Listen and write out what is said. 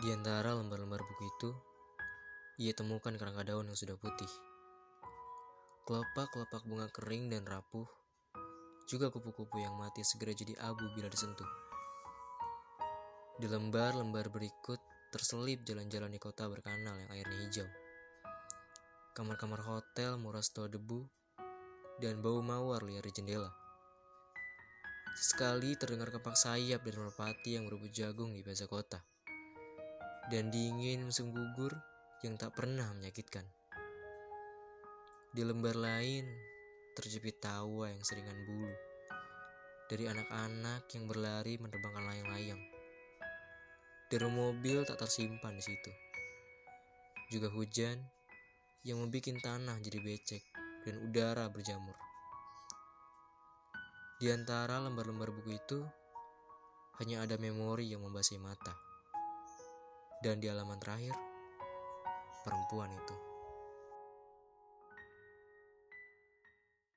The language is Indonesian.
Di antara lembar-lembar buku itu, ia temukan kerangka daun yang sudah putih. Kelopak-kelopak bunga kering dan rapuh, juga kupu-kupu yang mati segera jadi abu bila disentuh. Di lembar-lembar berikut, terselip jalan-jalan di kota berkanal yang airnya hijau. Kamar-kamar hotel murah setua debu, dan bau mawar liar di jendela. Sesekali terdengar kepak sayap dan merpati yang berebut jagung di plaza kota. Dan dingin musim gugur yang tak pernah menyakitkan. Di lembar lain, terjepit tawa yang seringan bulu dari anak-anak yang berlari menerbangkan layang-layang. Deru mobil tak tersimpan di situ. Juga hujan yang membuat tanah jadi becek dan udara berjamur. Di antara lembar-lembar buku itu, hanya ada memori yang membasahi mata. Dan di halaman terakhir, perempuan itu.